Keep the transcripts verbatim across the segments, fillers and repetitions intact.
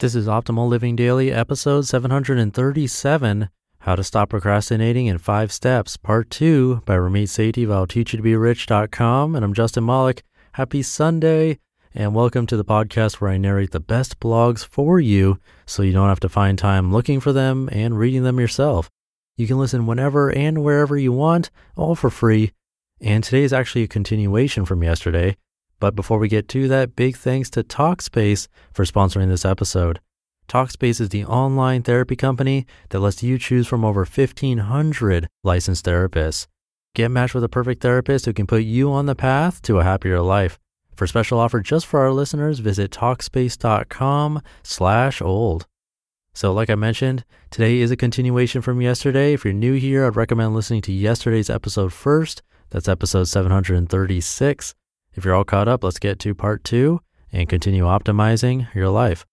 This is Optimal Living Daily, episode seven hundred thirty-seven, How to Stop Procrastinating in five Steps, Part two, by Ramit Sethi of I'll Teach You to Be Rich dot com, and I'm Justin Malek. Happy Sunday, and welcome to the podcast where I narrate the best blogs for you so you don't have to find time looking for them and reading them yourself. You can listen whenever and wherever you want, all for free, and today is actually a continuation from yesterday. But before we get to that, big thanks to Talkspace for sponsoring this episode. Talkspace is the online therapy company that lets you choose from over fifteen hundred licensed therapists. Get matched with a perfect therapist who can put you on the path to a happier life. For a special offer just for our listeners, visit Talkspace dot com slash old. So like I mentioned, today is a continuation from yesterday. If you're new here, I'd recommend listening to yesterday's episode first. That's episode seven hundred thirty-six. If you're all caught up, let's get to part two and continue optimizing your life.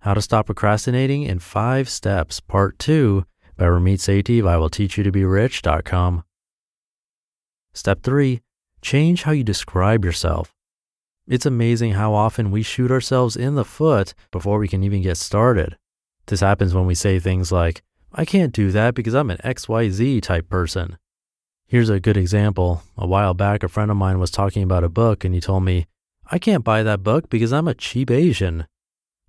How to Stop Procrastinating in Five Steps, Part two, by Ramit Sethi of I Will Teach You to Be Rich dot com. Step three, change how you describe yourself. It's amazing how often we shoot ourselves in the foot before we can even get started. This happens when we say things like, I can't do that because I'm an X Y Z type person. Here's a good example. A while back, a friend of mine was talking about a book and he told me, I can't buy that book because I'm a cheap Asian.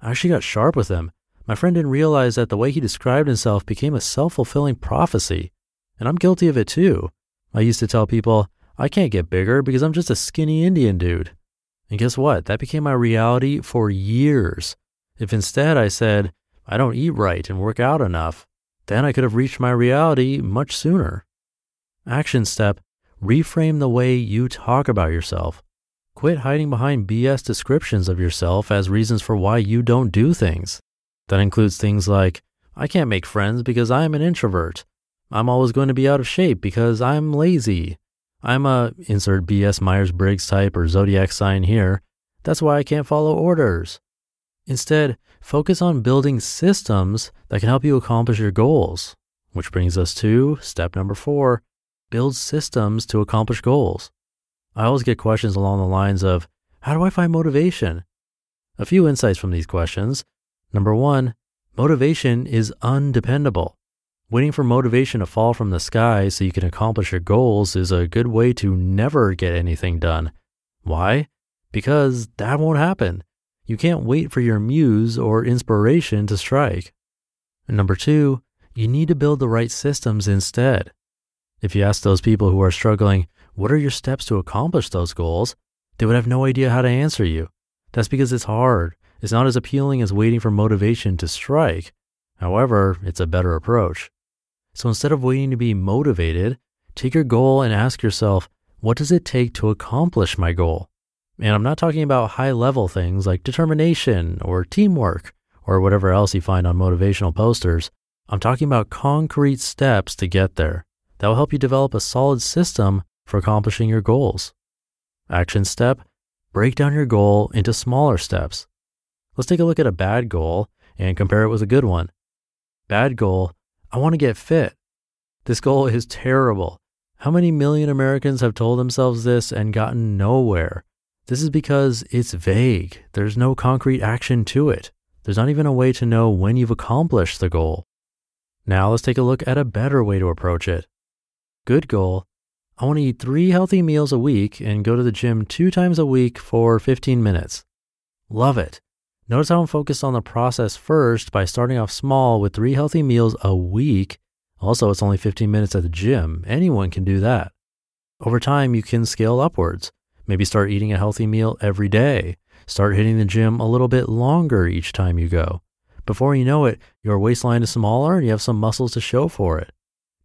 I actually got sharp with him. My friend didn't realize that the way he described himself became a self-fulfilling prophecy. And I'm guilty of it too. I used to tell people, I can't get bigger because I'm just a skinny Indian dude. And guess what? That became my reality for years. If instead I said, I don't eat right and work out enough, then I could have reached my reality much sooner. Action step, reframe the way you talk about yourself. Quit hiding behind B S descriptions of yourself as reasons for why you don't do things. That includes things like, I can't make friends because I'm an introvert. I'm always going to be out of shape because I'm lazy. I'm a, insert B S Myers-Briggs type or zodiac sign here. That's why I can't follow orders. Instead, focus on building systems that can help you accomplish your goals, which brings us to step number four. Build systems to accomplish goals. I always get questions along the lines of, how do I find motivation? A few insights from these questions. Number one, motivation is undependable. Waiting for motivation to fall from the sky so you can accomplish your goals is a good way to never get anything done. Why? Because that won't happen. You can't wait for your muse or inspiration to strike. And number two, you need to build the right systems instead. If you ask those people who are struggling, what are your steps to accomplish those goals? They would have no idea how to answer you. That's because it's hard. It's not as appealing as waiting for motivation to strike. However, it's a better approach. So instead of waiting to be motivated, take your goal and ask yourself, what does it take to accomplish my goal? And I'm not talking about high-level things like determination or teamwork or whatever else you find on motivational posters. I'm talking about concrete steps to get there. That will help you develop a solid system for accomplishing your goals. Action step, break down your goal into smaller steps. Let's take a look at a bad goal and compare it with a good one. Bad goal, I want to get fit. This goal is terrible. How many million Americans have told themselves this and gotten nowhere? This is because it's vague. There's no concrete action to it. There's not even a way to know when you've accomplished the goal. Now let's take a look at a better way to approach it. Good goal, I want to eat three healthy meals a week and go to the gym two times a week for fifteen minutes. Love it. Notice how I'm focused on the process first by starting off small with three healthy meals a week. Also, it's only fifteen minutes at the gym. Anyone can do that. Over time, you can scale upwards. Maybe start eating a healthy meal every day. Start hitting the gym a little bit longer each time you go. Before you know it, your waistline is smaller and you have some muscles to show for it.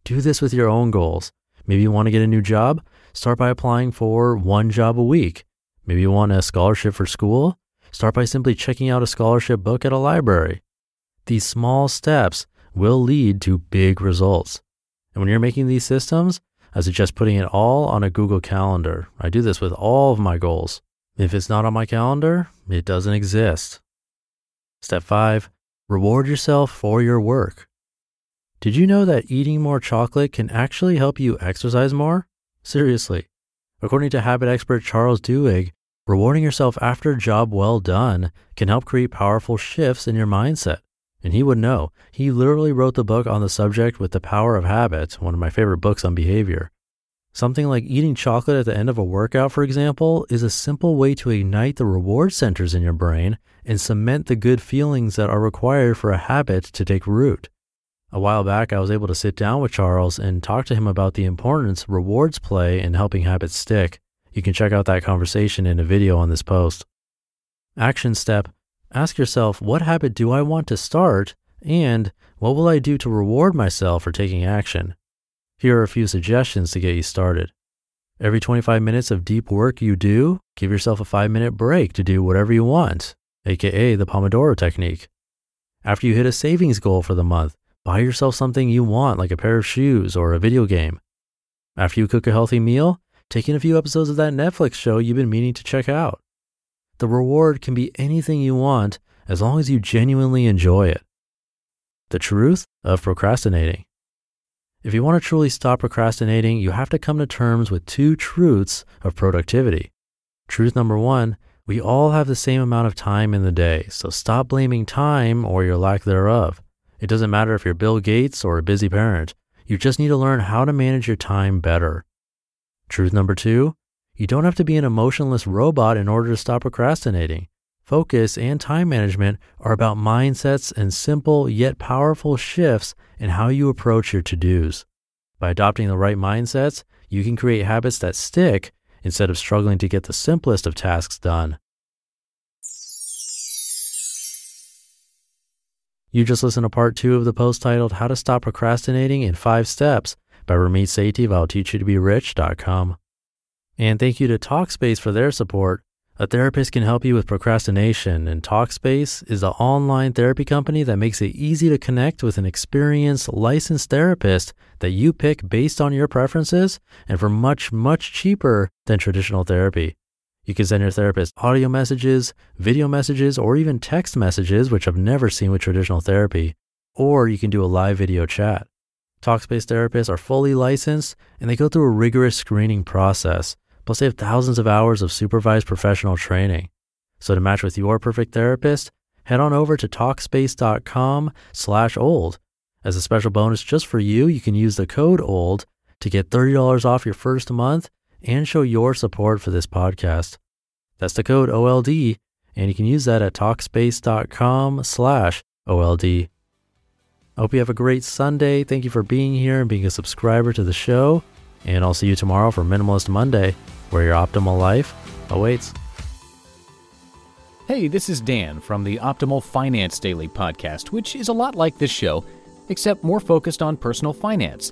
Do this with your own goals. Maybe you want to get a new job. Start by applying for one job a week. Maybe you want a scholarship for school. Start by simply checking out a scholarship book at a library. These small steps will lead to big results. And when you're making these systems, I suggest putting it all on a Google Calendar. I do this with all of my goals. If it's not on my calendar, it doesn't exist. Step five, reward yourself for your work. Did you know that eating more chocolate can actually help you exercise more? Seriously. According to habit expert Charles Duhigg, Rewarding yourself after a job well done can help create powerful shifts in your mindset. And he would know. He literally wrote the book on the subject with The Power of Habit, one of my favorite books on behavior. Something like eating chocolate at the end of a workout, for example, is a simple way to ignite the reward centers in your brain and cement the good feelings that are required for a habit to take root. A while back, I was able to sit down with Charles and talk to him about the importance rewards play in helping habits stick. You can check out that conversation in a video on this post. Action step. Ask yourself, what habit do I want to start? And what will I do to reward myself for taking action? Here are a few suggestions to get you started. Every twenty-five minutes of deep work you do, give yourself a five minute break to do whatever you want, aka the Pomodoro technique. After you hit a savings goal for the month, buy yourself something you want, like a pair of shoes or a video game. After you cook a healthy meal, take in a few episodes of that Netflix show you've been meaning to check out. The reward can be anything you want as long as you genuinely enjoy it. The truth of procrastinating. If you want to truly stop procrastinating, you have to come to terms with two truths of productivity. Truth number one, we all have the same amount of time in the day, so stop blaming time or your lack thereof. It doesn't matter if you're Bill Gates or a busy parent. You just need to learn how to manage your time better. Truth number two, you don't have to be an emotionless robot in order to stop procrastinating. Focus and time management are about mindsets and simple yet powerful shifts in how you approach your to-dos. By adopting the right mindsets, you can create habits that stick instead of struggling to get the simplest of tasks done. You just listened to part two of the post titled How to Stop Procrastinating in Five Steps by Ramit Sethi of I will teach you to be rich dot com. And thank you to Talkspace for their support. A therapist can help you with procrastination, and Talkspace is an online therapy company that makes it easy to connect with an experienced, licensed therapist that you pick based on your preferences and for much, much cheaper than traditional therapy. You can send your therapist audio messages, video messages, or even text messages, which I've never seen with traditional therapy, or you can do a live video chat. Talkspace therapists are fully licensed, and they go through a rigorous screening process. Plus, they have thousands of hours of supervised professional training. So to match with your perfect therapist, head on over to Talkspace.com slash old. As a special bonus just for you, you can use the code old to get thirty dollars off your first month and show your support for this podcast. That's the code O L D, and you can use that at Talkspace.com slash OLD. I hope you have a great Sunday. Thank you for being here and being a subscriber to the show. And I'll see you tomorrow for Minimalist Monday, where your optimal life awaits. Hey, this is Dan from the Optimal Finance Daily podcast, which is a lot like this show, except more focused on personal finance.